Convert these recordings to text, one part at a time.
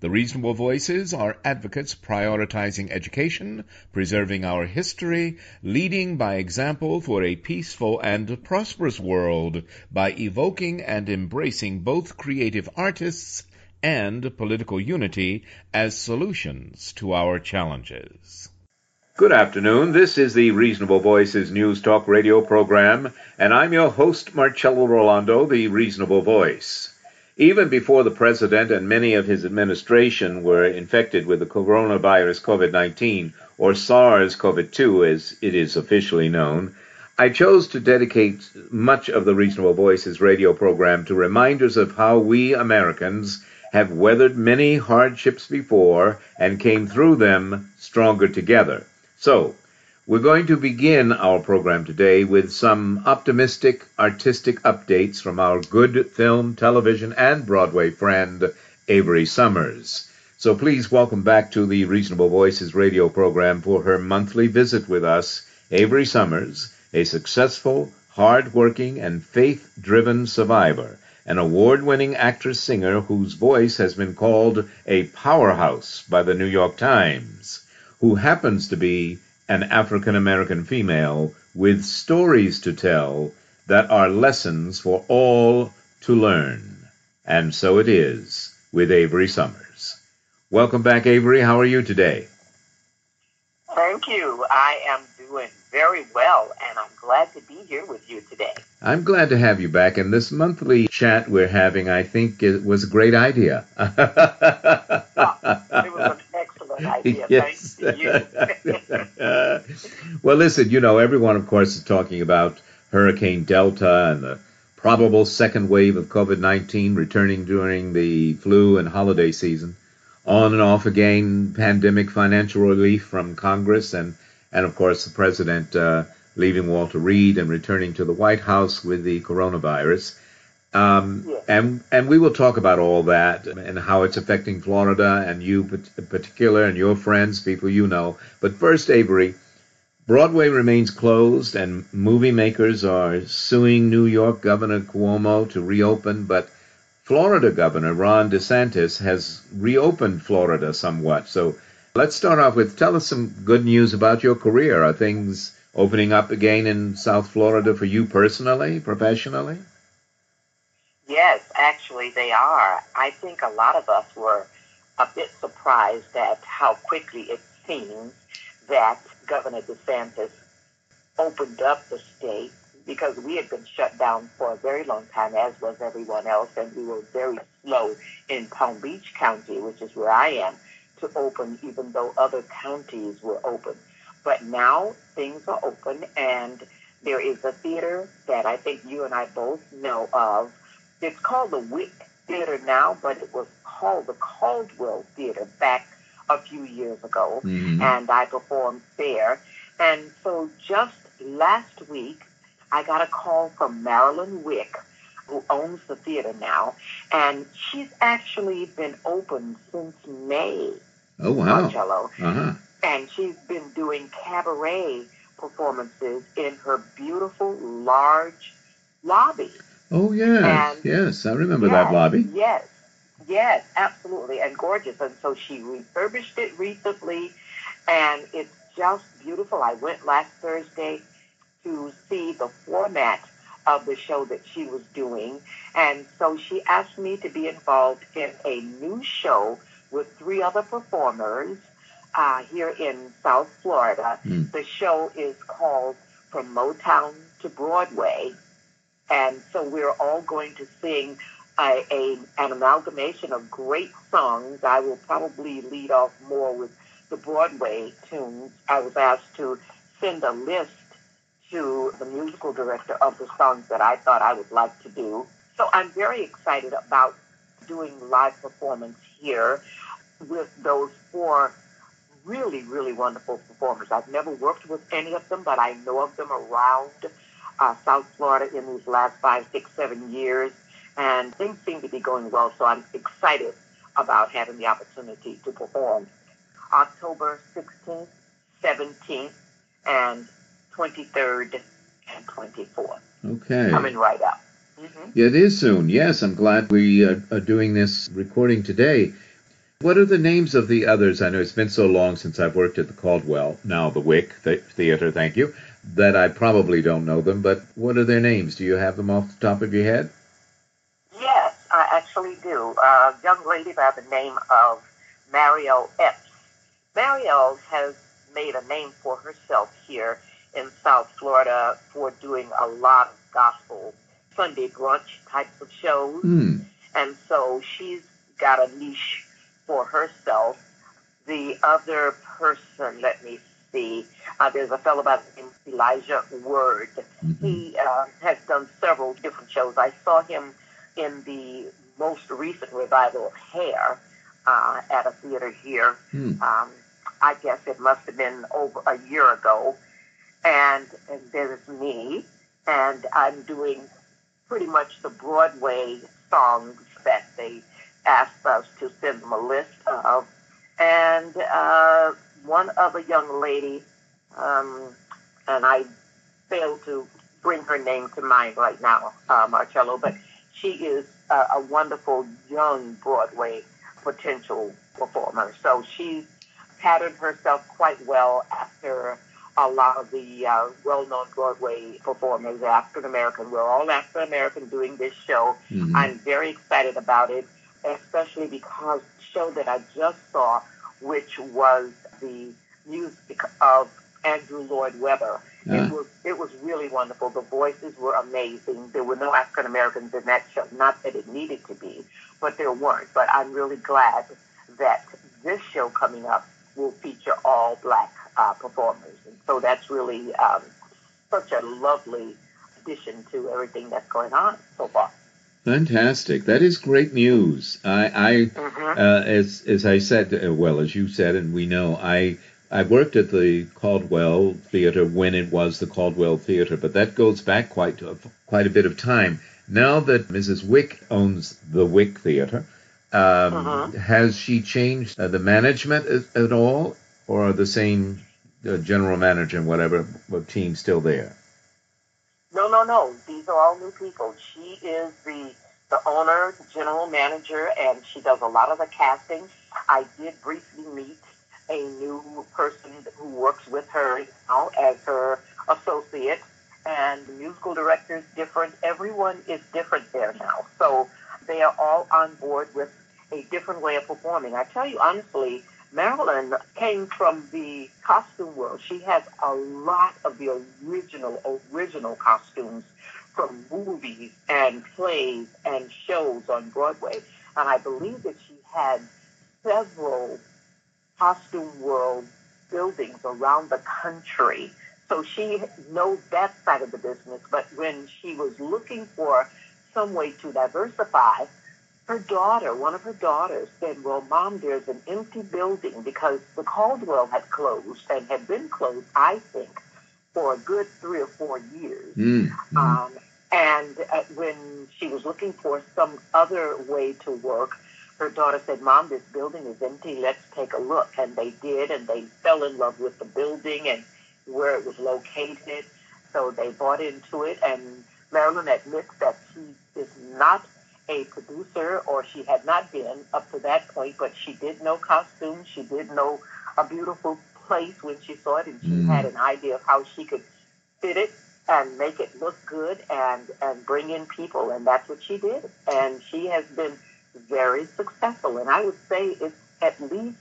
The Reasonable Voices are advocates prioritizing education, preserving our history, leading by example for a peaceful and prosperous world by evoking and embracing both creative artists and political unity as solutions to our challenges. Good afternoon. This is the Reasonable Voices News Talk radio program, and I'm your host, Marcello Rolando, the Reasonable Voice. Even before the president and many of his administration were infected with the coronavirus COVID-19, or SARS-CoV-2 as it is officially known, I chose to dedicate much of the Reasonable Voices radio program to reminders of how we Americans have weathered many hardships before and came through them stronger together. So, we're going to begin our program today with some optimistic, artistic updates from our good film, television, and Broadway friend, Avery Sommers. So please welcome back to the Reasonable Voices radio program for her monthly visit with us, Avery Sommers, a successful, hard-working, and faith-driven survivor, an award-winning actress-singer whose voice has been called a powerhouse by the New York Times, who happens to be an African-American female with stories to tell that are lessons for all to learn. And so it is with Avery Sommers. Welcome back, Avery. How are you today? Thank you. I am doing very well, and I'm glad to be here with you today. I'm glad to have you back, and this monthly chat we're having, I think, it was a great idea. It was an excellent idea. Yes. Thanks to you. Well, listen, you know, everyone, of course, is talking about Hurricane Delta and the probable second wave of COVID-19 returning during the flu and holiday season. On and off again, pandemic financial relief from Congress and of course, the president leaving Walter Reed and returning to the White House with the coronavirus. And we will talk about all that and how it's affecting Florida and you in particular and your friends, people you know. But first, Avery, Broadway remains closed and movie makers are suing New York Governor Cuomo to reopen. But Florida Governor Ron DeSantis has reopened Florida somewhat. So let's start off with, tell us some good news about your career. Are things opening up again in South Florida for you personally, professionally? Yes, actually they are. I think a lot of us were a bit surprised at how quickly it seems that Governor DeSantis opened up the state, because we had been shut down for a very long time, as was everyone else, and we were very slow in Palm Beach County, which is where I am, to open, even though other counties were open. But now things are open, and there is a theater that I think you and I both know of. It's called the Wick Theater now, but it was called the Caldwell Theater back a few years ago, and I performed there. And so just last week, I got a call from Marilyn Wick, who owns the theater now, and she's actually been open since May. Oh, wow. Marcello. Uh-huh. And she's been doing cabaret performances in her beautiful, large lobby. Oh, yeah. Yes, I remember that lobby. Yes, absolutely, and gorgeous. And so she refurbished it recently, and it's just beautiful. I went last Thursday to see the format of the show that she was doing. And so she asked me to be involved in a new show with three other performers here in South Florida. Mm. The show is called From Motown to Broadway. And so we're all going to sing an amalgamation of great songs. I will probably lead off more with the Broadway tunes. I was asked to send a list to the musical director of the songs that I thought I would like to do. So I'm very excited about doing live performance here with those four really, really wonderful performers. I've never worked with any of them, but I know of them around South Florida in these last 5, 6, 7 years. And things seem to be going well, so I'm excited about having the opportunity to perform. October 16th, 17th, and 23rd, and 24th. Okay. Coming right up. Mm-hmm. It is soon. Yes, I'm glad we are doing this recording today. What are the names of the others? I know it's been so long since I've worked at the Caldwell, now the Wick Theater, thank you, that I probably don't know them, but what are their names? Do you have them off the top of your head? Yes, I actually do. A young lady by the name of Mariel Epps. Mariel has made a name for herself here in South Florida for doing a lot of gospel Sunday brunch types of shows. Mm. And so she's got a niche for herself. The other person, let me see, there's a fellow by the name of Elijah Word. Mm-hmm. He has done several different shows. I saw him in the most recent revival of Hair at a theater here. Hmm. I guess it must have been over a year ago. And there's me, and I'm doing pretty much the Broadway songs that they asked us to send them a list of. And one other young lady, and I failed to bring her name to mind right now, Marcello, but she is a wonderful young Broadway potential performer. So she's patterned herself quite well after a lot of the well-known Broadway performers, African-American. We're all African-American doing this show. Mm-hmm. I'm very excited about it, especially because the show that I just saw, which was the music of Andrew Lloyd Webber. Yeah. It was really wonderful. The voices were amazing. There were no African Americans in that show. Not that it needed to be, but there weren't. But I'm really glad that this show coming up will feature all black performers. And so that's really such a lovely addition to everything that's going on so far. Fantastic. That is great news. As you said, and we know, I worked at the Caldwell Theater when it was the Caldwell Theater, but that goes back quite a bit of time. Now that Mrs. Wick owns the Wick Theater, has she changed the management at all, or are the same general manager and whatever team still there? No. These are all new people. She is the owner, general manager, and she does a lot of the casting. I did briefly meet a new person who works with her now as her associate, and the musical director is different. Everyone is different there now. So they are all on board with a different way of performing. I tell you honestly, Marilyn came from the costume world. She has a lot of the original costumes from movies and plays and shows on Broadway. And I believe that she had several costume world buildings around the country. So she knows that side of the business, but when she was looking for some way to diversify, one of her daughters said, well, Mom, there's an empty building because the Caldwell had closed and had been closed, I think, for a good 3 or 4 years. Mm-hmm. And when she was looking for some other way to work, her daughter said, Mom, this building is empty. Let's take a look. And they did, and they fell in love with the building and where it was located. So they bought into it, and Marilyn admits that she is not a producer, or she had not been up to that point, but she did know costumes. She did know a beautiful place when she saw it, and she had an idea of how she could fit it and make it look good and bring in people, and that's what she did. And she has been very successful, and I would say it's at least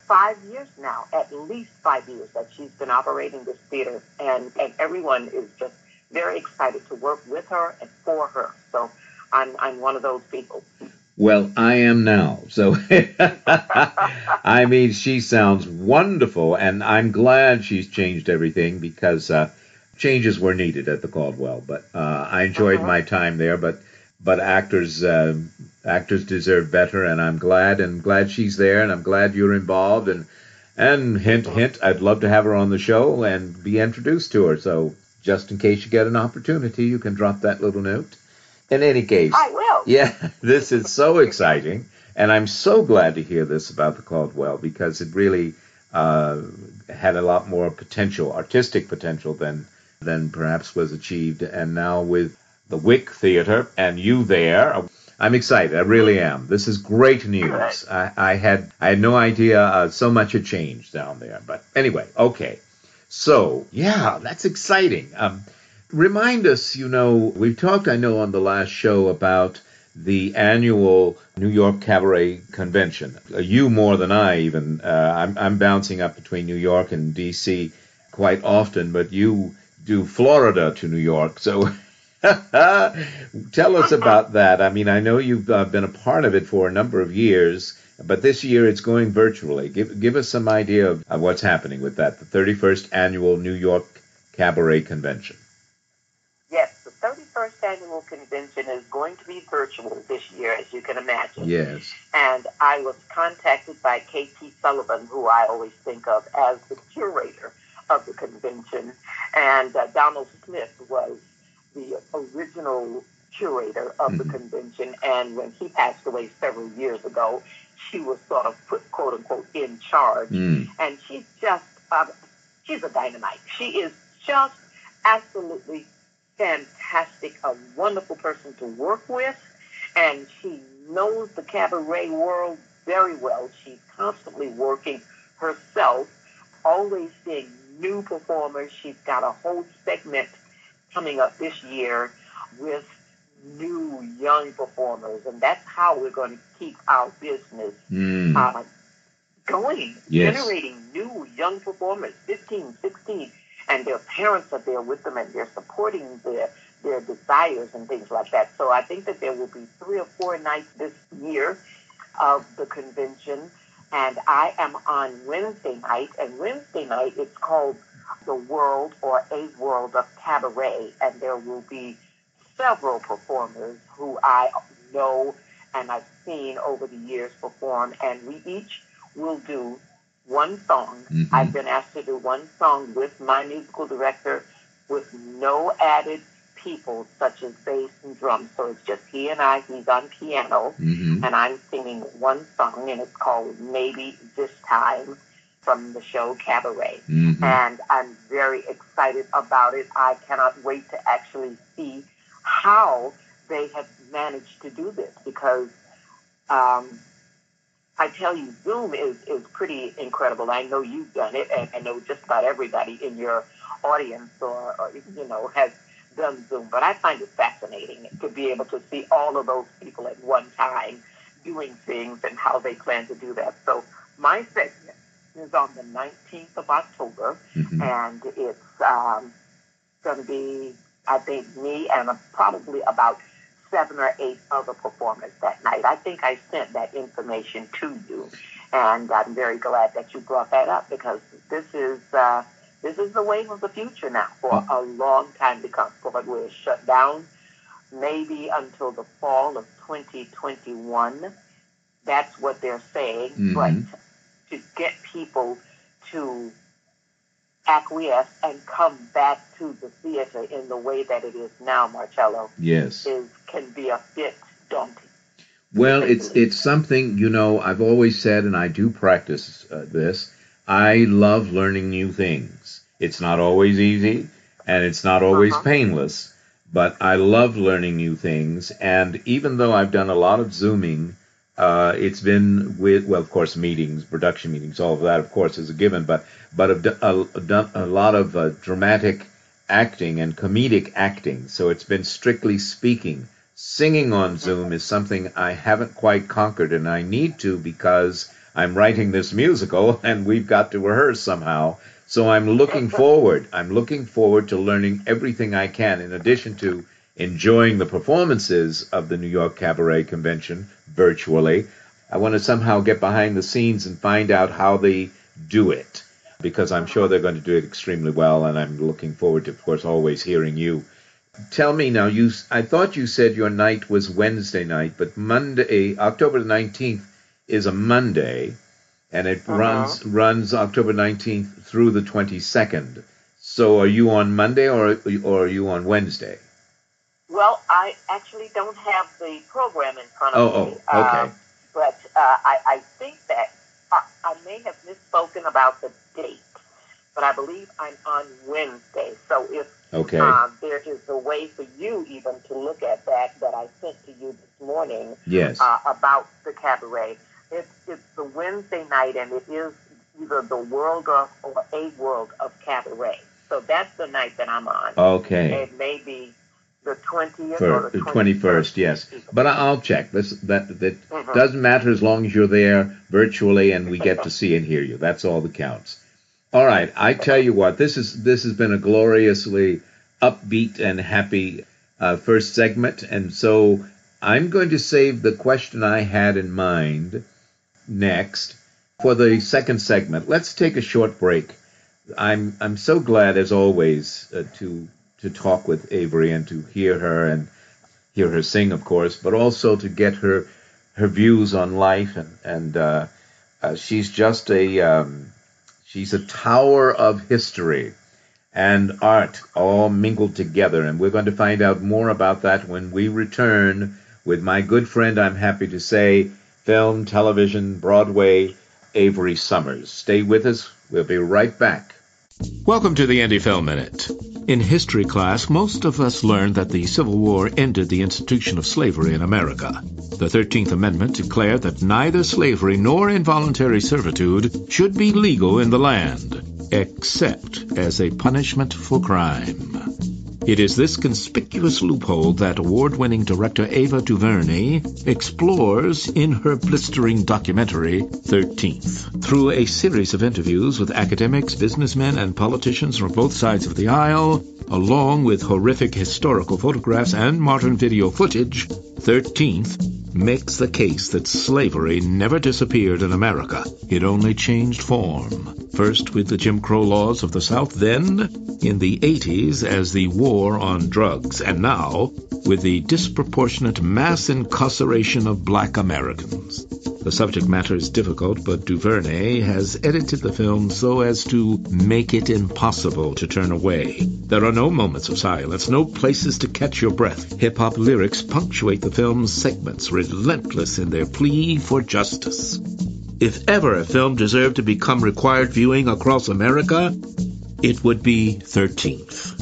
5 years now, at least 5 years that she's been operating this theater, and everyone is just very excited to work with her and for her. So I'm one of those people. Well, I am now. So, I mean, she sounds wonderful, and I'm glad she's changed everything because changes were needed at the Caldwell. But I enjoyed my time there, but actors deserve better, and I'm glad she's there, and I'm glad you're involved, and hint, I'd love to have her on the show and be introduced to her. So, just in case you get an opportunity, you can drop that little note. In any case, I will. Yeah, this is so exciting, and I'm so glad to hear this about the Caldwell because it really had a lot more potential, artistic potential than perhaps was achieved. And now with the Wick Theater and you there, I'm excited. I really am. This is great news. I had no idea so much had changed down there. But anyway, okay. So yeah, that's exciting. Remind us, we've talked, I know, on the last show about the annual New York Cabaret Convention. You more than I even. I'm bouncing up between New York and D.C. quite often, but you do Florida to New York. So tell us about that. I mean, I know you've been a part of it for a number of years, but this year it's going virtually. Give us some idea of what's happening with that, the 31st Annual New York Cabaret Convention. Annual convention is going to be virtual this year, as you can imagine. Yes. And I was contacted by K.T. Sullivan, who I always think of as the curator of the convention. And Donald Smith was the original curator of the convention. And when he passed away several years ago, she was sort of put, quote unquote, in charge. And she's just, she's a dynamite. She is just absolutely fantastic, a wonderful person to work with, and she knows the cabaret world very well. She's constantly working herself, always seeing new performers. She's got a whole segment coming up this year with new young performers, and that's how we're going to keep our business going, generating new young performers, 15, 16, and their parents are there with them, and they're supporting their desires and things like that. So I think that there will be 3 or 4 nights this year of the convention, and I am on Wednesday night, and Wednesday night it's called The World or A World of Cabaret, and there will be several performers who I know and I've seen over the years perform, and we each will do one song. I've been asked to do one song with my musical director with no added people such as bass and drums. So it's just he and I. He's on piano, and I'm singing one song, and it's called Maybe This Time from the show Cabaret. And I'm very excited about it. I cannot wait to actually see how they have managed to do this because I tell you, Zoom is pretty incredible. I know you've done it, and I know just about everybody in your audience or has done Zoom. But I find it fascinating to be able to see all of those people at one time doing things and how they plan to do that. So my segment is on the 19th of October, and it's going to be, I think, me and probably about 7 or 8 other performers that night. I think I sent that information to you, and I'm very glad that you brought that up because this is the wave of the future now for a long time to come. Broadway is shut down maybe until the fall of 2021. That's what they're saying. But to get people to acquiesce and come back to the theater in the way that it is now, Marcello, can be a bit daunting. Well, it's something, I've always said, and I do practice this, I love learning new things. It's not always easy, and it's not always painless, but I love learning new things, and even though I've done a lot of Zooming, It's been with, well, of course, meetings, production meetings, all of that, of course, is a given, but a lot of dramatic acting and comedic acting. So it's been strictly speaking. Singing on Zoom is something I haven't quite conquered, and I need to because I'm writing this musical and we've got to rehearse somehow. So I'm looking forward. I'm looking forward to learning everything I can, in addition to enjoying the performances of the New York Cabaret Convention virtually. I want to somehow get behind the scenes and find out how they do it, because I'm sure they're going to do it extremely well, and I'm looking forward to, of course, always hearing you. Tell me now, I thought you said your night was Wednesday night, but Monday, October the 19th is a Monday, and it runs October 19th through the 22nd. So are you on Monday or are you on Wednesday? Well, I actually don't have the program in front of me. Oh, okay. But I think that I may have misspoken about the date, but I believe I'm on Wednesday. So if there is a way for you even to look at that I sent to you this morning about the cabaret, it's the Wednesday night, and it is either the world of or a world of cabaret. So that's the night that I'm on. Okay. It may be the 20th or the 21st, yes. But I'll check. That doesn't matter as long as you're there virtually and we get to see and hear you. That's all that counts. All right. I tell you what, this has been a gloriously upbeat and happy first segment. And so I'm going to save the question I had in mind next for the second segment. Let's take a short break. I'm so glad, as always, to talk with Avery and to hear her sing, of course, but also to get her views on life. And she's just she's a tower of history and art all mingled together. And we're going to find out more about that when we return with my good friend, I'm happy to say, film, television, Broadway, Avery Sommers. Stay with us. We'll be right back. Welcome to the Indie Film Minute. In history class, most of us learned that the Civil War ended the institution of slavery in America. The 13th Amendment declared that neither slavery nor involuntary servitude should be legal in the land, except as a punishment for crime. It is this conspicuous loophole that award-winning director Ava DuVernay explores in her blistering documentary, 13th, through a series of interviews with academics, businessmen, and politicians from both sides of the aisle, along with horrific historical photographs and modern video footage. 13th makes the case that slavery never disappeared in America. It only changed form, first with the Jim Crow laws of the South, then in the 80s as the war on drugs, and now with the disproportionate mass incarceration of black Americans. The subject matter is difficult, but DuVernay has edited the film so as to make it impossible to turn away. There are no moments of silence, no places to catch your breath. Hip-hop lyrics punctuate the film's segments, relentless in their plea for justice. If ever a film deserved to become required viewing across America, it would be 13th.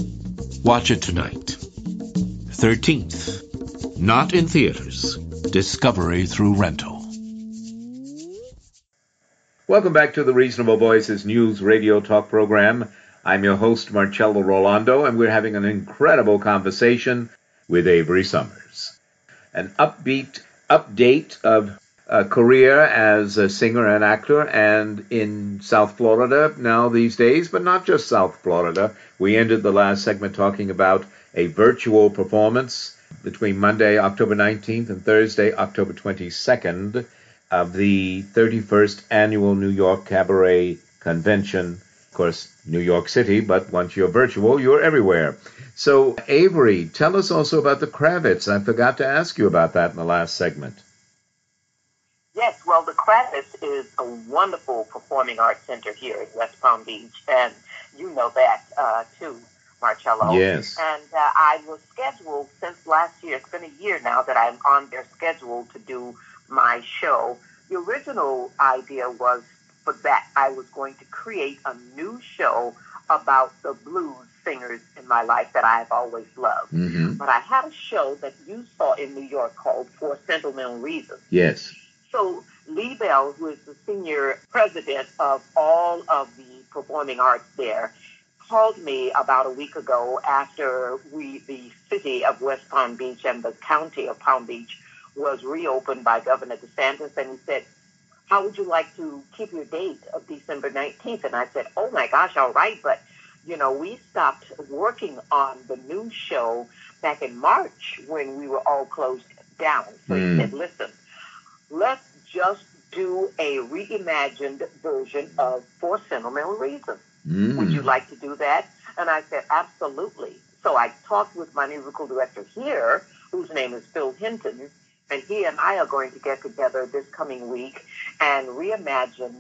Watch it tonight. 13th. Not in theaters. Discovery through rental. Welcome back to the Reasonable Voices News Radio Talk program. I'm your host, Marcello Rolando, and we're having an incredible conversation with Avery Sommers. An upbeat update of a career as a singer and actor, and in South Florida now these days, but not just South Florida. We ended the last segment talking about a virtual performance between Monday, October 19th, and Thursday, October 22nd, of the 31st Annual New York Cabaret Convention. Of course, New York City, but once you're virtual, you're everywhere. So, Avery, tell us also about the Kravis. I forgot to ask you about that in the last segment. Yes, well, the Kravis is a wonderful performing arts center here in West Palm Beach, and you know that, too, Marcello. Yes. And I was scheduled since last year. It's been a year now that I'm on their schedule to do my show. The original idea was for that I was going to create a new show about the blues singers in my life that I've always loved. Mm-hmm. But I had a show that you saw in New York called For Sentimental Reasons. Yes. So Lee Bell, who is the senior president of all of the performing arts there, called me about a week ago after the city of West Palm Beach and the county of Palm Beach was reopened by Governor DeSantis, and he said, how would you like to keep your date of December 19th? And I said, oh my gosh, all right, but you know, we stopped working on the new show back in March when we were all closed down. So he said, listen, let's just do a reimagined version of For Sentimental Reasons. Would you like to do that? And I said, absolutely. So I talked with my musical director here, whose name is Phil Hinton, and he and I are going to get together this coming week and reimagine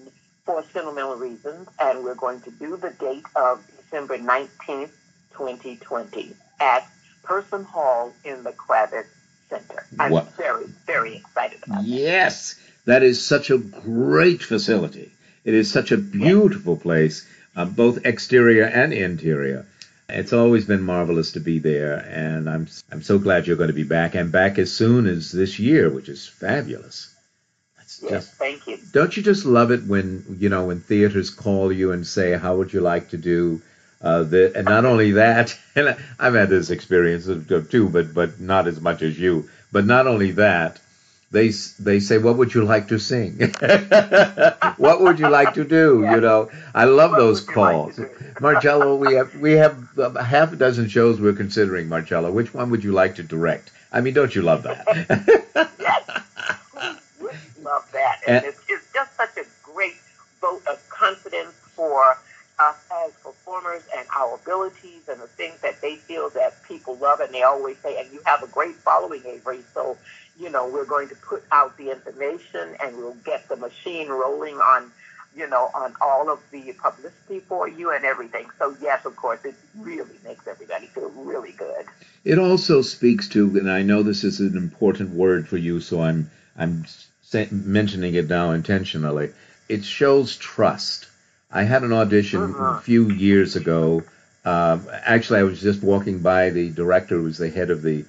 For Sentimental Reasons, and we're going to do the date of December 19th, 2020 at Person Hall in the Kravis Center. I'm very, very excited about that. Yes, that is such a great facility. It is such a beautiful place, both exterior and interior. It's always been marvelous to be there, and I'm so glad you're going to be back, and back as soon as this year, which is fabulous. Yes, thank you. Don't you just love it when, you know, when theaters call you and say, how would you like to do this? And not only that, and I've had this experience too, but not as much as you. But not only that, they say, what would you like to sing? What would you like to do? Yeah. You know, I love those calls. Like Marcello, we have half a dozen shows we're considering, Marcello. Which one would you like to direct? I mean, don't you love that? Love that, and it's just such a great vote of confidence for us as performers and our abilities and the things that they feel that people love. And they always say, and you have a great following, Avery, so you know we're going to put out the information and we'll get the machine rolling on, you know, on all of the publicity for you and everything. So yes, of course, it really makes everybody feel really good. It also speaks to, and I know this is an important word for you, so I'm mentioning it now intentionally, it shows trust. I had an audition a few years ago. Actually, I was just walking by the director who was the head of the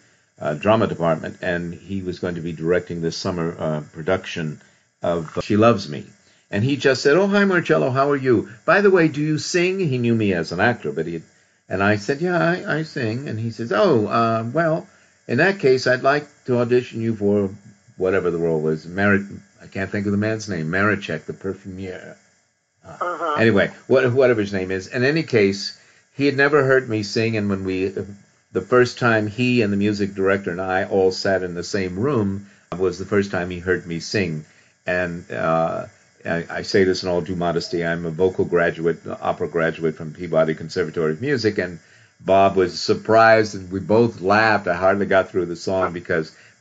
drama department, and he was going to be directing this summer production of She Loves Me. And he just said, oh, hi, Marcello, how are you? By the way, do you sing? He knew me as an actor, but and I said, yeah, I sing. And he says, well, in that case, I'd like to audition you for whatever the role is, I can't think of the man's name, Marichek, the perfumier. Anyway, whatever his name is. In any case, he had never heard me sing, and when the first time he and the music director and I all sat in the same room was the first time he heard me sing. And I say this in all due modesty, I'm a vocal graduate, opera graduate from Peabody Conservatory of Music, and Bob was surprised, and we both laughed. I hardly got through the song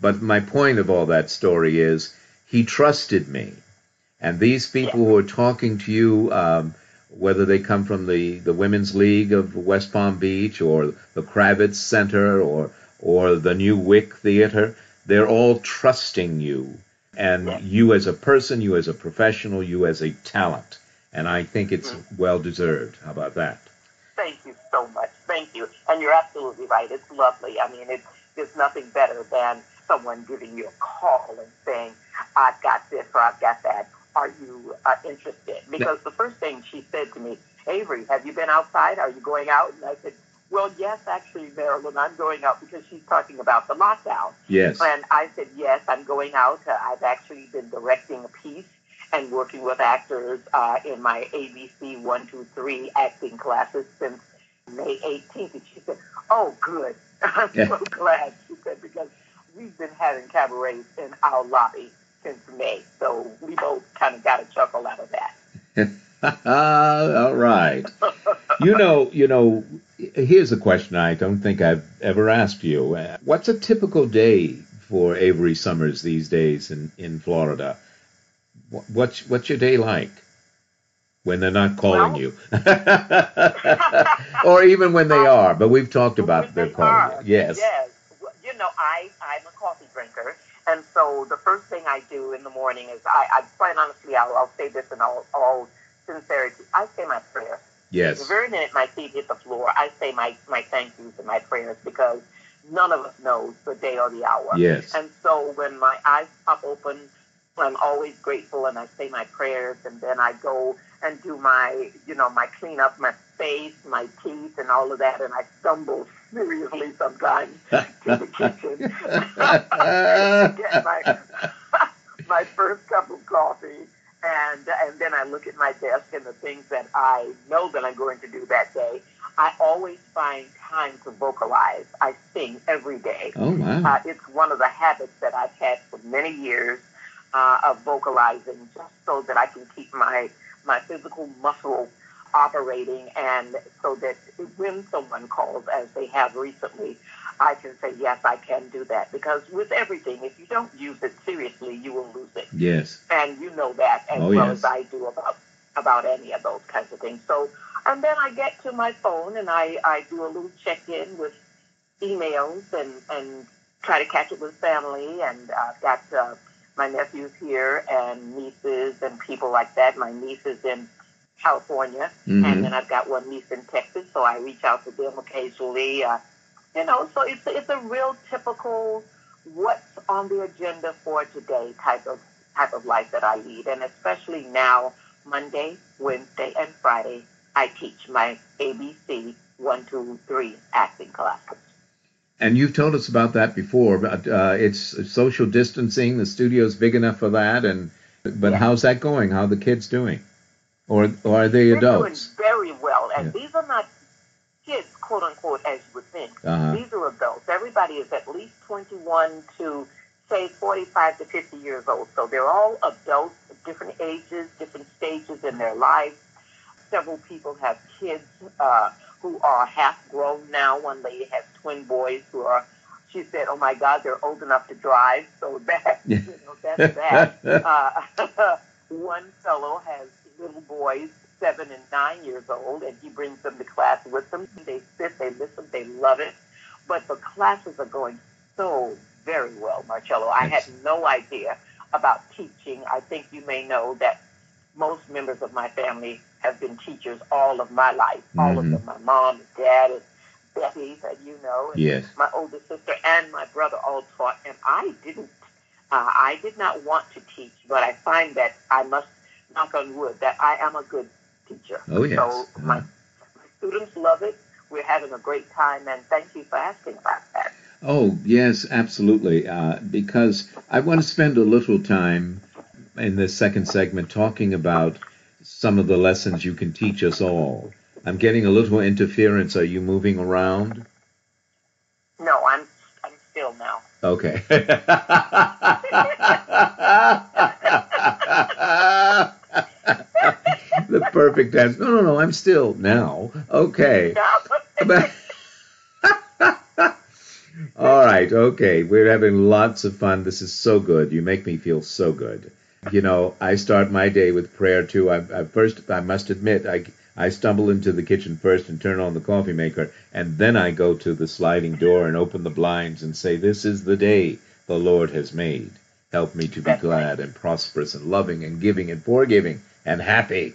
but my point of all that story is he trusted me. And these people who are talking to you, whether they come from the Women's League of West Palm Beach or the Kravis Center or the new Wick Theater, they're all trusting you. And you as a person, you as a professional, you as a talent. And I think it's well-deserved. How about that? Thank you so much. Thank you. And you're absolutely right. It's lovely. I mean, there's nothing better than someone giving you a call and saying, I've got this or I've got that. Are you interested? Because the first thing she said to me, Avery, have you been outside? Are you going out? And I said, well, yes, actually, Marilyn, I'm going out, because she's talking about the lockdown. Yes. And I said, yes, I'm going out. I've actually been directing a piece and working with actors in my ABC 1, 2, 3 acting classes since May 18th. And she said, oh, good. I'm so glad. She said, because we've been having cabarets in our lobby since May. So we both kind of got a chuckle out of that. All right. You know, here's a question I don't think I've ever asked you. What's a typical day for Avery Sommers these days in Florida? What's your day like when they're not calling you? Or even when they are, but we've talked about their calling you. Yes. You know, I'm a coffee drinker, and so the first thing I do in the morning is, I quite honestly, I'll say this in all sincerity, I say my prayers. Yes. The very minute my feet hit the floor, I say my thank yous and my prayers, because none of us knows the day or the hour. Yes. And so when my eyes pop open, I'm always grateful, and I say my prayers, and then I go and do my, my cleanup, my face, my teeth, and all of that, and I stumble seriously sometimes to the kitchen to get my first cup of coffee, and then I look at my desk and the things that I know that I'm going to do that day. I always find time to vocalize. I sing every day. Oh, wow. It's one of the habits that I've had for many years. Of vocalizing, just so that I can keep my physical muscle operating, and so that when someone calls, as they have recently, I can say, yes, I can do that. Because with everything, if you don't use it seriously, you will lose it. Yes. And you know that as well as I do about any of those kinds of things. So, and then I get to my phone, and I do a little check-in with emails and try to catch up with family, and I've got my nephews here and nieces and people like that. My niece is in California, mm-hmm. and then I've got one niece in Texas, so I reach out to them occasionally. So it's a real typical what's on the agenda for today type of life that I lead, and especially now, Monday, Wednesday, and Friday, I teach my ABC 1, 2, 3 acting classes. And you've told us about that before, but it's social distancing. The studio's big enough for that, but how's that going? How are the kids doing, or are they adults? They're doing very well, and these are not kids, quote unquote, as you would think. Uh-huh. These are adults. Everybody is at least 21 to say 45 to 50 years old, so they're all adults, different ages, different stages in their lives. Several people have kids. Who are half grown now. One lady has twin boys she said, oh my God, they're old enough to drive. So that's that. One fellow has little boys, 7 and 9 years old, and he brings them to class with him. They sit, they listen, they love it. But the classes are going so very well, Marcello. I had no idea about teaching. I think you may know that most members of my family have been teachers all of my life, all mm-hmm. of them, my mom and dad and Betty, and yes. my older sister and my brother all taught, and I did not want to teach, but I find that I must, knock on wood, that I am a good teacher. Oh, yes. So my students love it. We're having a great time, and thank you for asking about that. Oh, yes, absolutely, because I want to spend a little time in this second segment talking about some of the lessons you can teach us all. I'm getting a little interference. Are you moving around? No, I'm still now. Okay. The perfect answer. No, I'm still now. Okay. All right, okay. We're having lots of fun. This is so good. You make me feel so good. I start my day with prayer, too. First, I must admit, I stumble into the kitchen first and turn on the coffee maker, and then I go to the sliding door and open the blinds and say, this is the day the Lord has made. Help me to be glad and prosperous and loving and giving and forgiving and happy.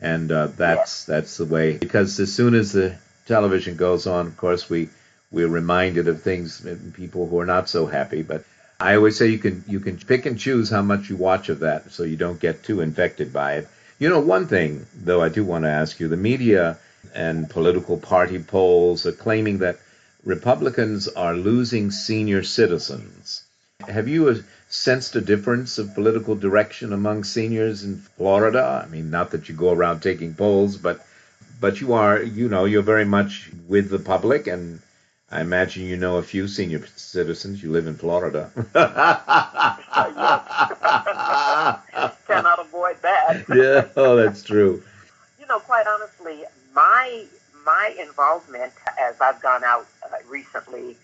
And that's the way. Because as soon as the television goes on, of course, we're reminded of things and people who are not so happy, but I always say you can pick and choose how much you watch of that so you don't get too infected by it. One thing, though, I do want to ask you, the media and political party polls are claiming that Republicans are losing senior citizens. Have you sensed a difference of political direction among seniors in Florida? I mean, not that you go around taking polls, but you are, you're very much with the public, and I imagine a few senior citizens. You live in Florida. Cannot avoid that. Yeah, that's true. Quite honestly, my involvement as I've gone out recently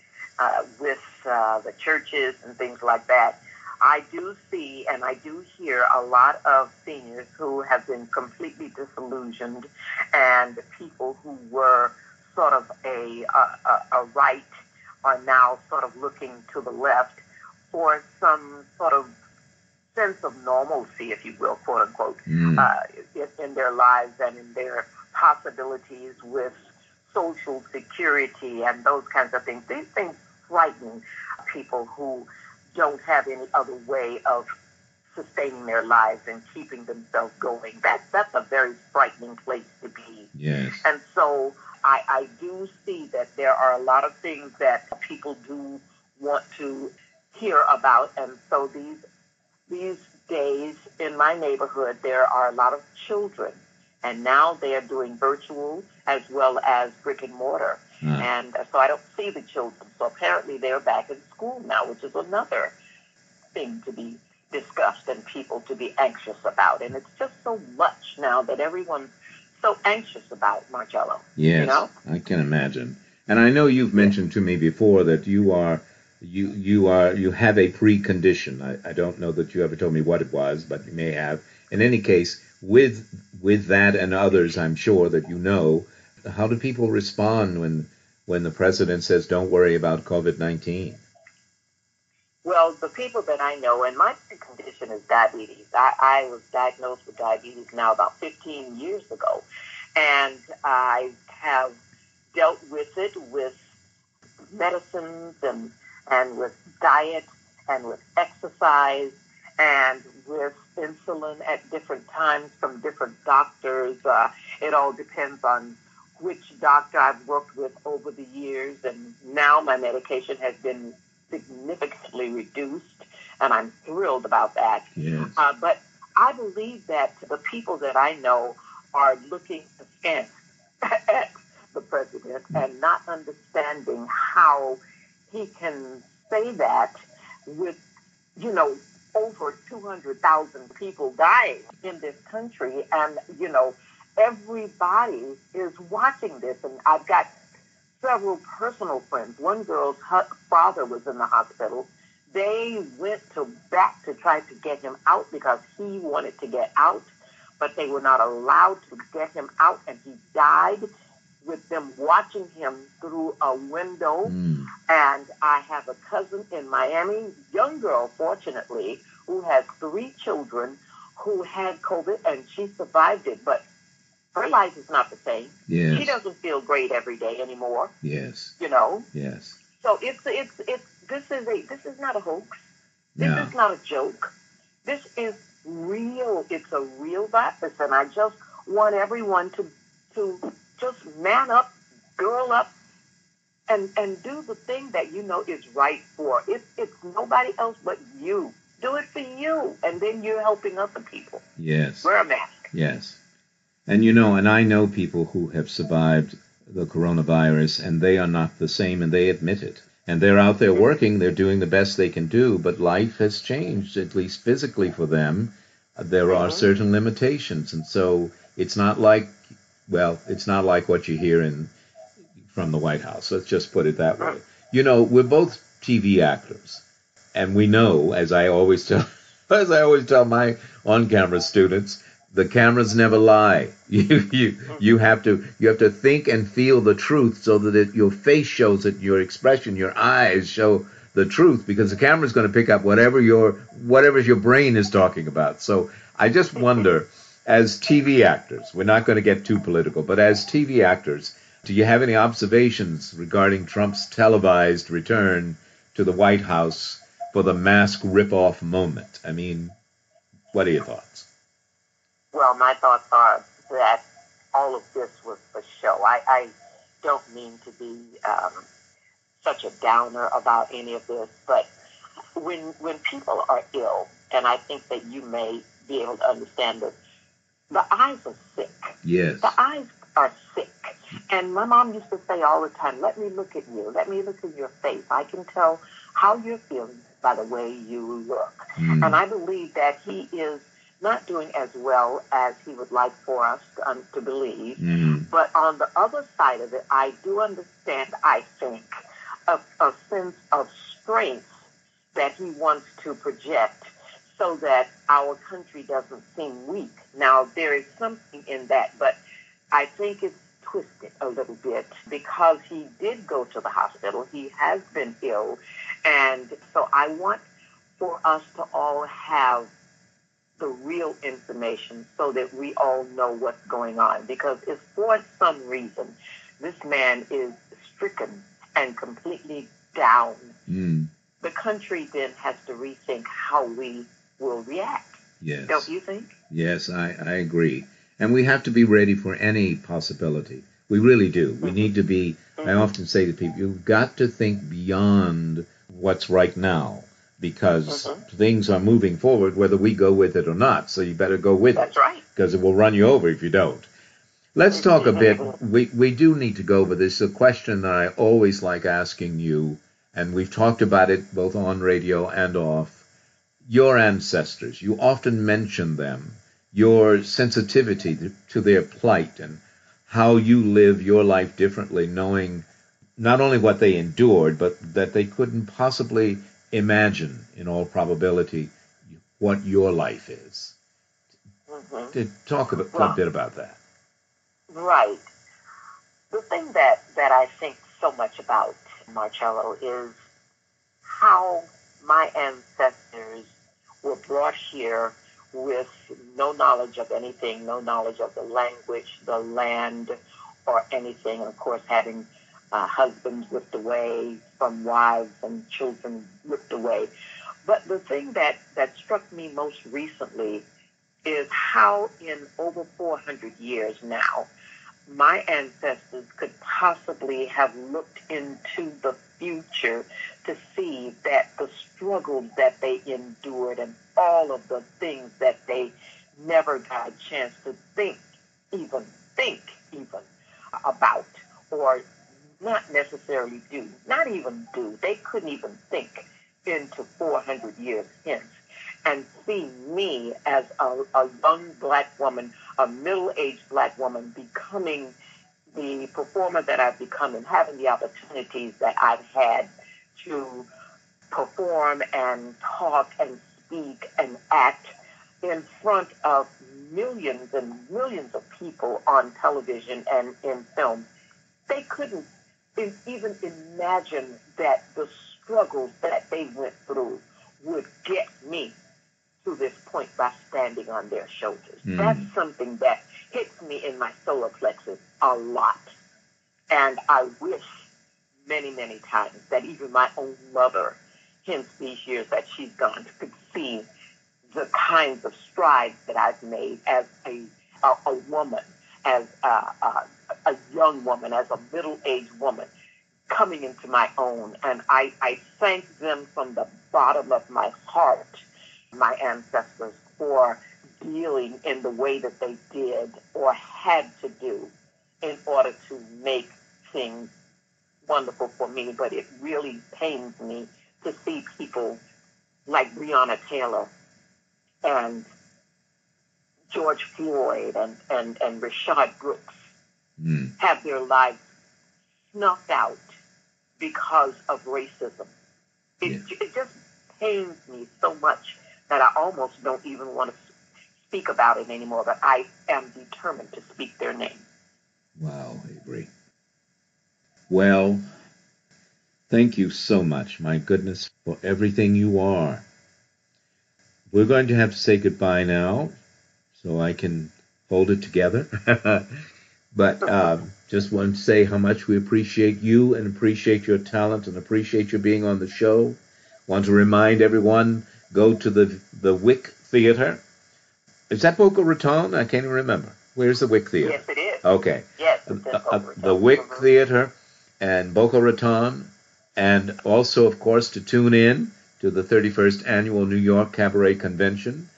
with the churches and things like that, I do see and I do hear a lot of seniors who have been completely disillusioned, and people who were sort of a right are now sort of looking to the left for some sort of sense of normalcy, if you will, quote unquote, in their lives and in their possibilities with social security and those kinds of things. These things frighten people who don't have any other way of sustaining maintaining their lives and keeping themselves going. That's a very frightening place to be. Yes. And so I do see that there are a lot of things that people do want to hear about. And so these days in my neighborhood, there are a lot of children. And now they are doing virtual as well as brick and mortar. Mm. And so I don't see the children. So apparently they're back in school now, which is another thing to be discussed and people to be anxious about. And it's just so much now that everyone's so anxious about, Marcello. Yes, you know? I can imagine. And I know you've mentioned to me before that you have a precondition. I don't know that you ever told me what it was, but you may have. In any case, with that and others, I'm sure that you know, how do people respond when the president says, don't worry about COVID-19? Well, the people that I know, and my condition is diabetes. I was diagnosed with diabetes now about 15 years ago, and I have dealt with it with medicines and with diet and with exercise and with insulin at different times from different doctors. It all depends on which doctor I've worked with over the years. And now my medication has been significantly reduced, and I'm thrilled about that. Yes. But I believe that the people that I know are looking askance at the president and not understanding how he can say that with, you know, over 200,000 people dying in this country. And, you know, everybody is watching this. And I've got several personal friends. One girl's father was in the hospital. They went back to try to get him out because he wanted to get out, but they were not allowed to get him out. And he died with them watching him through a window. Mm. And I have a cousin in Miami, young girl, fortunately, who has 3 children who had COVID, and she survived it. But her life is not the same. Yes. She doesn't feel great every day anymore. Yes. You know? Yes. So this is not a hoax. No. This is not a joke. This is real. It's a real virus. And I just want everyone to just man up, girl up, and do the thing that you know is right for. It's nobody else but you. Do it for you, and then you're helping other people. Yes. Wear a mask. Yes. And you know, and I know people who have survived the coronavirus, and they are not the same, and they admit it. And they're out there working, they're doing the best they can do, but life has changed, at least physically for them. There are certain limitations, and so it's not like... Well, it's not like what you hear from the White House. Let's just put it that way. You know, we're both TV actors, and we know, as I always tell my on-camera students, the cameras never lie. You have to think and feel the truth so that your face shows it, your expression, your eyes show the truth, because the camera's going to pick up whatever your brain is talking about. So I just wonder. As TV actors, we're not going to get too political, but as TV actors, do you have any observations regarding Trump's televised return to the White House for the mask rip-off moment? I mean, what are your thoughts? Well, my thoughts are that all of this was a show. I don't mean to be such a downer about any of this, but when people are ill, and I think that you may be able to understand this, the eyes are sick. Yes. The eyes are sick. And my mom used to say all the time, let me look at you. Let me look at your face. I can tell how you're feeling by the way you look. Mm. And I believe that he is not doing as well as he would like for us to believe. Mm. But on the other side of it, I do understand, I think, a sense of strength that he wants to project, so that our country doesn't seem weak. Now, there is something in that, but I think it's twisted a little bit because he did go to the hospital. He has been ill. And so I want for us to all have the real information so that we all know what's going on, because if for some reason this man is stricken and completely down, the country then has to rethink how we will react. Yes. Don't you think? Yes, I agree. And we have to be ready for any possibility. We really do. We need to be, I often say to people, you've got to think beyond what's right now, because things are moving forward whether we go with it or not. So you better go with it. That's right. Because it will run you over if you don't. Let's talk a bit. We do need to go over this. It's a question that I always like asking you, and we've talked about it both on radio and off. Your ancestors, you often mention them, your sensitivity to their plight and how you live your life differently, knowing not only what they endured, but that they couldn't possibly imagine, in all probability, what your life is. Talk a bit about that. Right. The thing that I think so much about, Marcello, is how my ancestors were brought here with no knowledge of anything, no knowledge of the language, the land, or anything. Of course, having husbands whipped away from wives and children whipped away. But the thing that struck me most recently is how in over 400 years now, my ancestors could possibly have looked into the future to see that the struggles that they endured and all of the things that they never got a chance to think even about, or not necessarily do, not even do. They couldn't even think into 400 years hence. And see me as a young black woman, a middle-aged black woman, becoming the performer that I've become and having the opportunities that I've had to perform and talk and speak and act in front of millions and millions of people on television and in film. They couldn't even imagine that the struggles that they went through would get me to this point by standing on their shoulders. Mm. That's something that hits me in my solar plexus a lot. And I wish many, many times that even my own mother, hence these years that she's gone, could see the kinds of strides that I've made as a woman, as a young woman, as a middle-aged woman, coming into my own. And I thank them from the bottom of my heart, my ancestors, for dealing in the way that they did or had to do in order to make things wonderful for me. But it really pains me to see people like Breonna Taylor and George Floyd and Rayshard Brooks have their lives snuffed out because of racism. It just pains me so much that I almost don't even want to speak about it anymore, but I am determined to speak their name. Wow, Avery. Well, thank you so much, my goodness, for everything you are. We're going to have to say goodbye now, so I can hold it together. But just want to say how much we appreciate you and appreciate your talent and appreciate you being on the show. Want to remind everyone, go to the Wick Theater. Is that Boca Raton? I can't even remember. Where's the Wick Theater? Yes, it is. Okay. Yes, it's the Wick Theater and Boca Raton. And also, of course, to tune in to the 31st Annual New York Cabaret Convention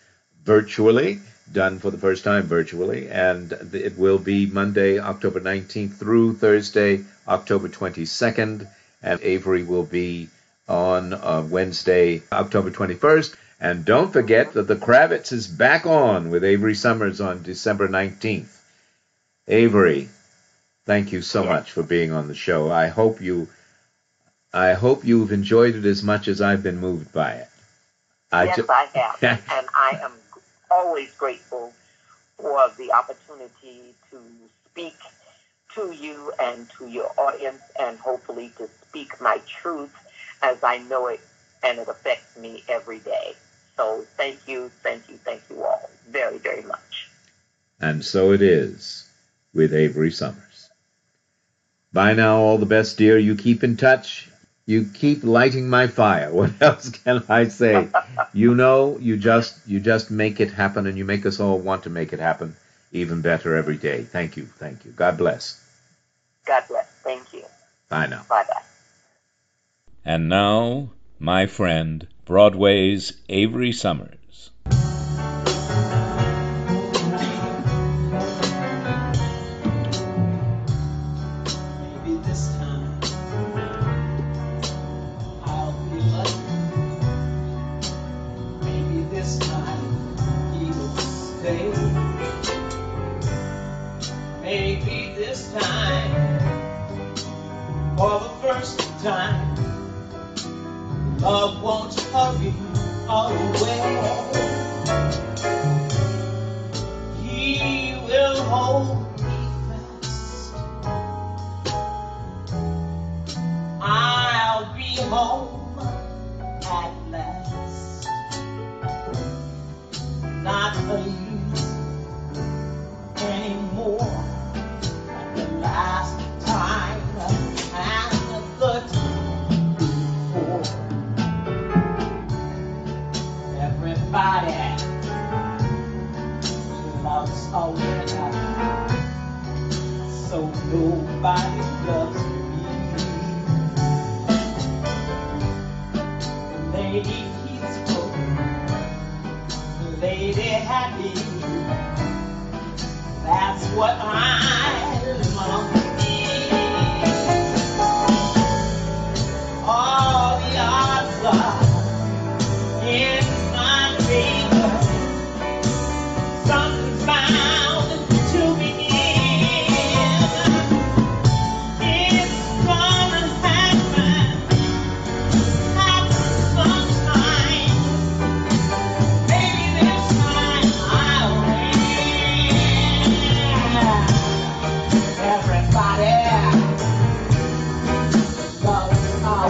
virtually, done for the first time virtually, and it will be Monday, October 19th through Thursday, October 22nd, and Avery will be on Wednesday, October 21st. And don't forget that the Kravis is back on with Avery Sommers on December 19th. Avery, thank you so much for being on the show. I hope you've enjoyed it as much as I've been moved by it. I have, and I am always grateful for the opportunity to speak to you and to your audience, and hopefully to speak my truth as I know it, and it affects me every day. So thank you all very, very much. And so it is with Avery Sommers. Bye now, all the best, dear. You keep in touch. You keep lighting my fire. What else can I say? You know, you just make it happen, and you make us all want to make it happen even better every day. Thank you. Thank you. God bless. God bless. Thank you. Bye now. Bye-bye. And now, my friend, Broadway's Avery Sommers. Love won't hurry away. He will hold me fast. I'll be home at last. Not a youth anymore. Like the last time and the time before. Everybody loves a winner, so nobody loves me. The lady peaceful, the lady happy, that's what I long for. All the odds are in my favor. Something's bound to begin. It's gonna happen sometime. Maybe this time I'll win. Everybody loves our.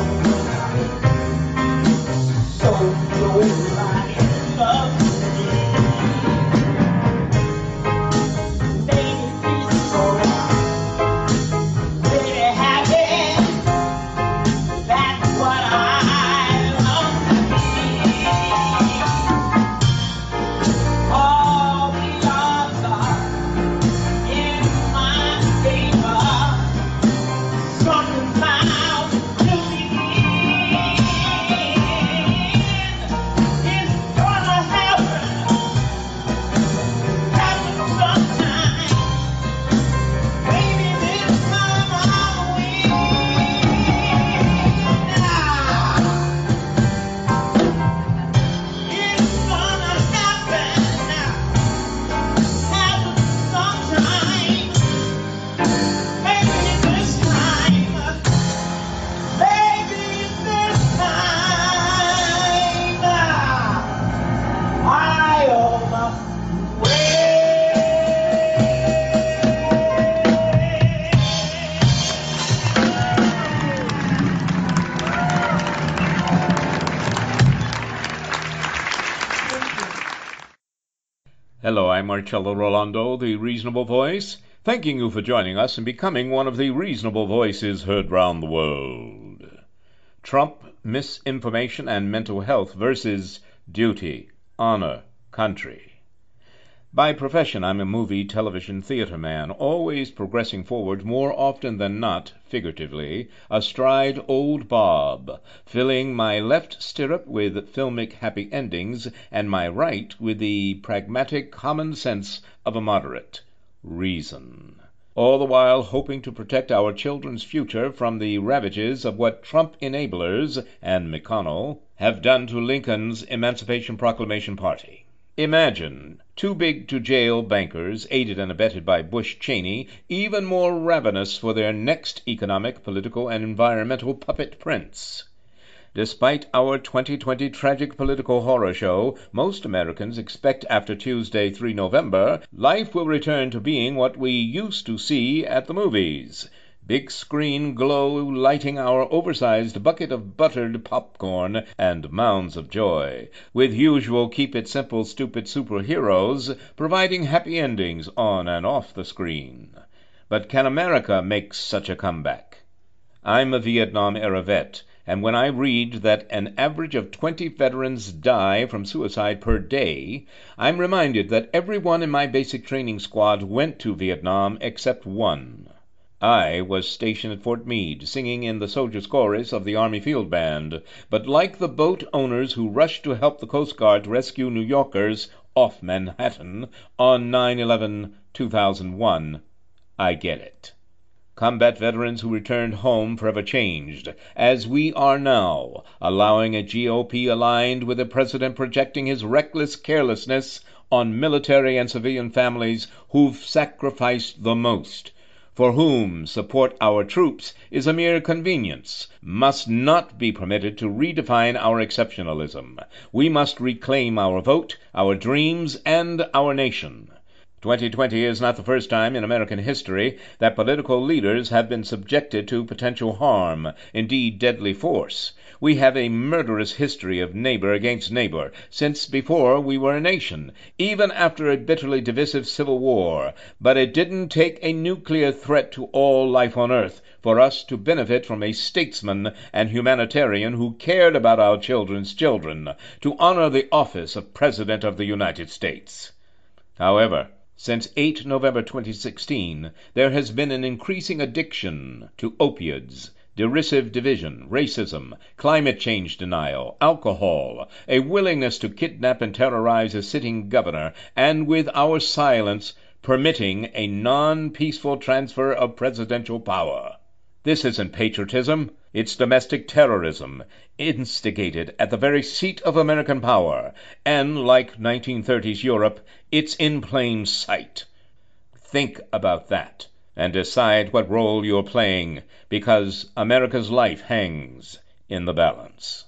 Hello, I'm Marcello Rolando, the Reasonable Voice, thanking you for joining us and becoming one of the reasonable voices heard round the world. Trump, misinformation and mental health versus duty, honor, country. By profession, I'm a movie, television, theater man, always progressing forward, more often than not, figuratively, astride old Bob, filling my left stirrup with filmic happy endings and my right with the pragmatic common sense of a moderate reason, all the while hoping to protect our children's future from the ravages of what Trump enablers and McConnell have done to Lincoln's Emancipation Proclamation Party. Imagine too big to jail bankers aided and abetted by Bush Cheney, even more ravenous for their next economic, political, and environmental puppet prince. Despite our 2020 tragic political horror show, most Americans expect after Tuesday, 3 November, life will return to being what we used to see at the movies. Big screen glow lighting our oversized bucket of buttered popcorn and mounds of joy, with usual keep-it-simple stupid superheroes providing happy endings on and off the screen. But can America make such a comeback? I'm a Vietnam-era vet, And when I read that an average of 20 veterans die from suicide per day, I'm reminded that everyone in my basic training squad went to Vietnam except one. I was stationed at Fort Meade, singing in the soldiers' chorus of the Army Field Band, but like the boat owners who rushed to help the Coast Guard rescue New Yorkers off Manhattan on 9/11/2001, I get it. Combat veterans who returned home forever changed, as we are now, allowing a GOP aligned with the president projecting his reckless carelessness on military and civilian families who've sacrificed the most, for whom support our troops is a mere convenience, must not be permitted to redefine our exceptionalism. We must reclaim our vote, our dreams, and our nation. 2020 is not the first time in American history that political leaders have been subjected to potential harm, indeed deadly force. We have a murderous history of neighbor against neighbor since before we were a nation, even after a bitterly divisive civil war. But it didn't take a nuclear threat to all life on earth for us to benefit from a statesman and humanitarian who cared about our children's children, to honor the office of President of the United States. However, since 8 November 2016, there has been an increasing addiction to opioids, derisive division, racism, climate change denial, alcohol, a willingness to kidnap and terrorize a sitting governor, and with our silence, permitting a non-peaceful transfer of presidential power. This isn't patriotism. It's domestic terrorism, instigated at the very seat of American power, and, like 1930s Europe, it's in plain sight. Think about that, and decide what role you're playing, because America's life hangs in the balance.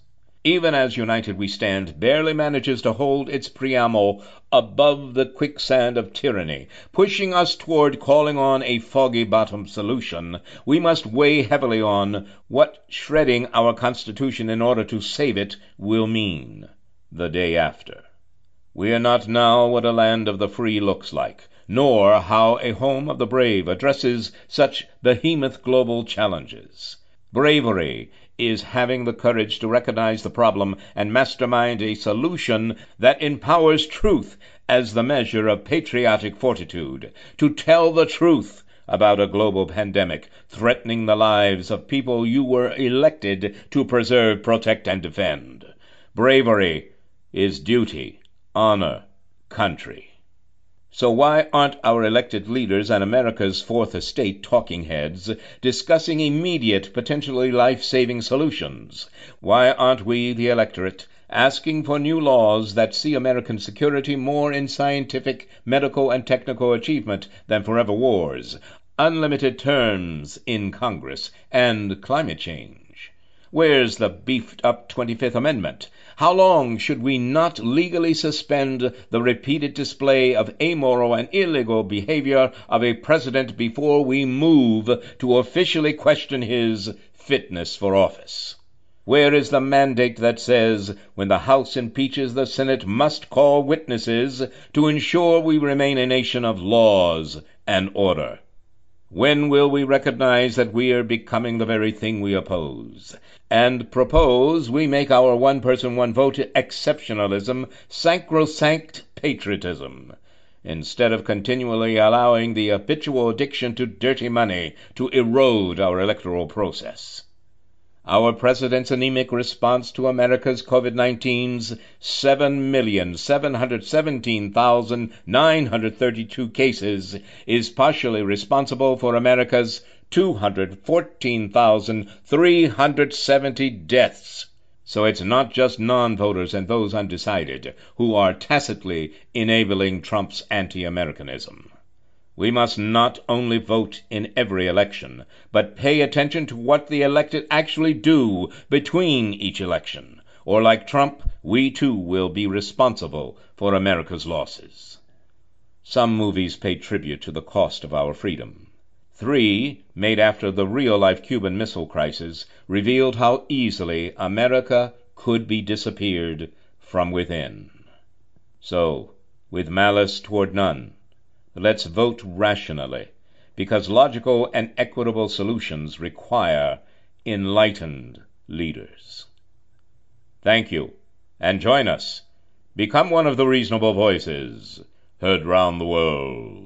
Even as United We Stand barely manages to hold its preamble above the quicksand of tyranny, pushing us toward calling on a foggy-bottom solution, we must weigh heavily on what shredding our Constitution in order to save it will mean the day after. We are not now what a land of the free looks like, nor how a home of the brave addresses such behemoth global challenges. Bravery is having the courage to recognize the problem and mastermind a solution that empowers truth as the measure of patriotic fortitude, to tell the truth about a global pandemic threatening the lives of people you were elected to preserve, protect, and defend. Bravery is duty, honor, country. So why aren't our elected leaders and America's Fourth Estate talking heads discussing immediate, potentially life-saving solutions? Why aren't we, the electorate, asking for new laws that see American security more in scientific, medical, and technical achievement than forever wars, unlimited terms in Congress, and climate change? Where's the beefed-up 25th Amendment? How long should we not legally suspend the repeated display of amoral and illegal behavior of a president before we move to officially question his fitness for office? Where is the mandate that says when the House impeaches, the Senate must call witnesses to ensure we remain a nation of laws and order? When will we recognize that we are becoming the very thing we oppose, and propose we make our one-person, one-vote exceptionalism sacrosanct patriotism, instead of continually allowing the habitual addiction to dirty money to erode our electoral process? Our president's anemic response to America's COVID-19's 7,717,932 cases is partially responsible for America's 214,370 deaths. So it's not just non-voters and those undecided who are tacitly enabling Trump's anti-Americanism. We must not only vote in every election, but pay attention to what the elected actually do between each election, or like Trump, we too will be responsible for America's losses. Some movies pay tribute to the cost of our freedom. 3, made after the real-life Cuban Missile Crisis, revealed how easily America could be disappeared from within. So, with malice toward none, let's vote rationally, because logical and equitable solutions require enlightened leaders. Thank you, and join us. Become one of the reasonable voices heard round the world.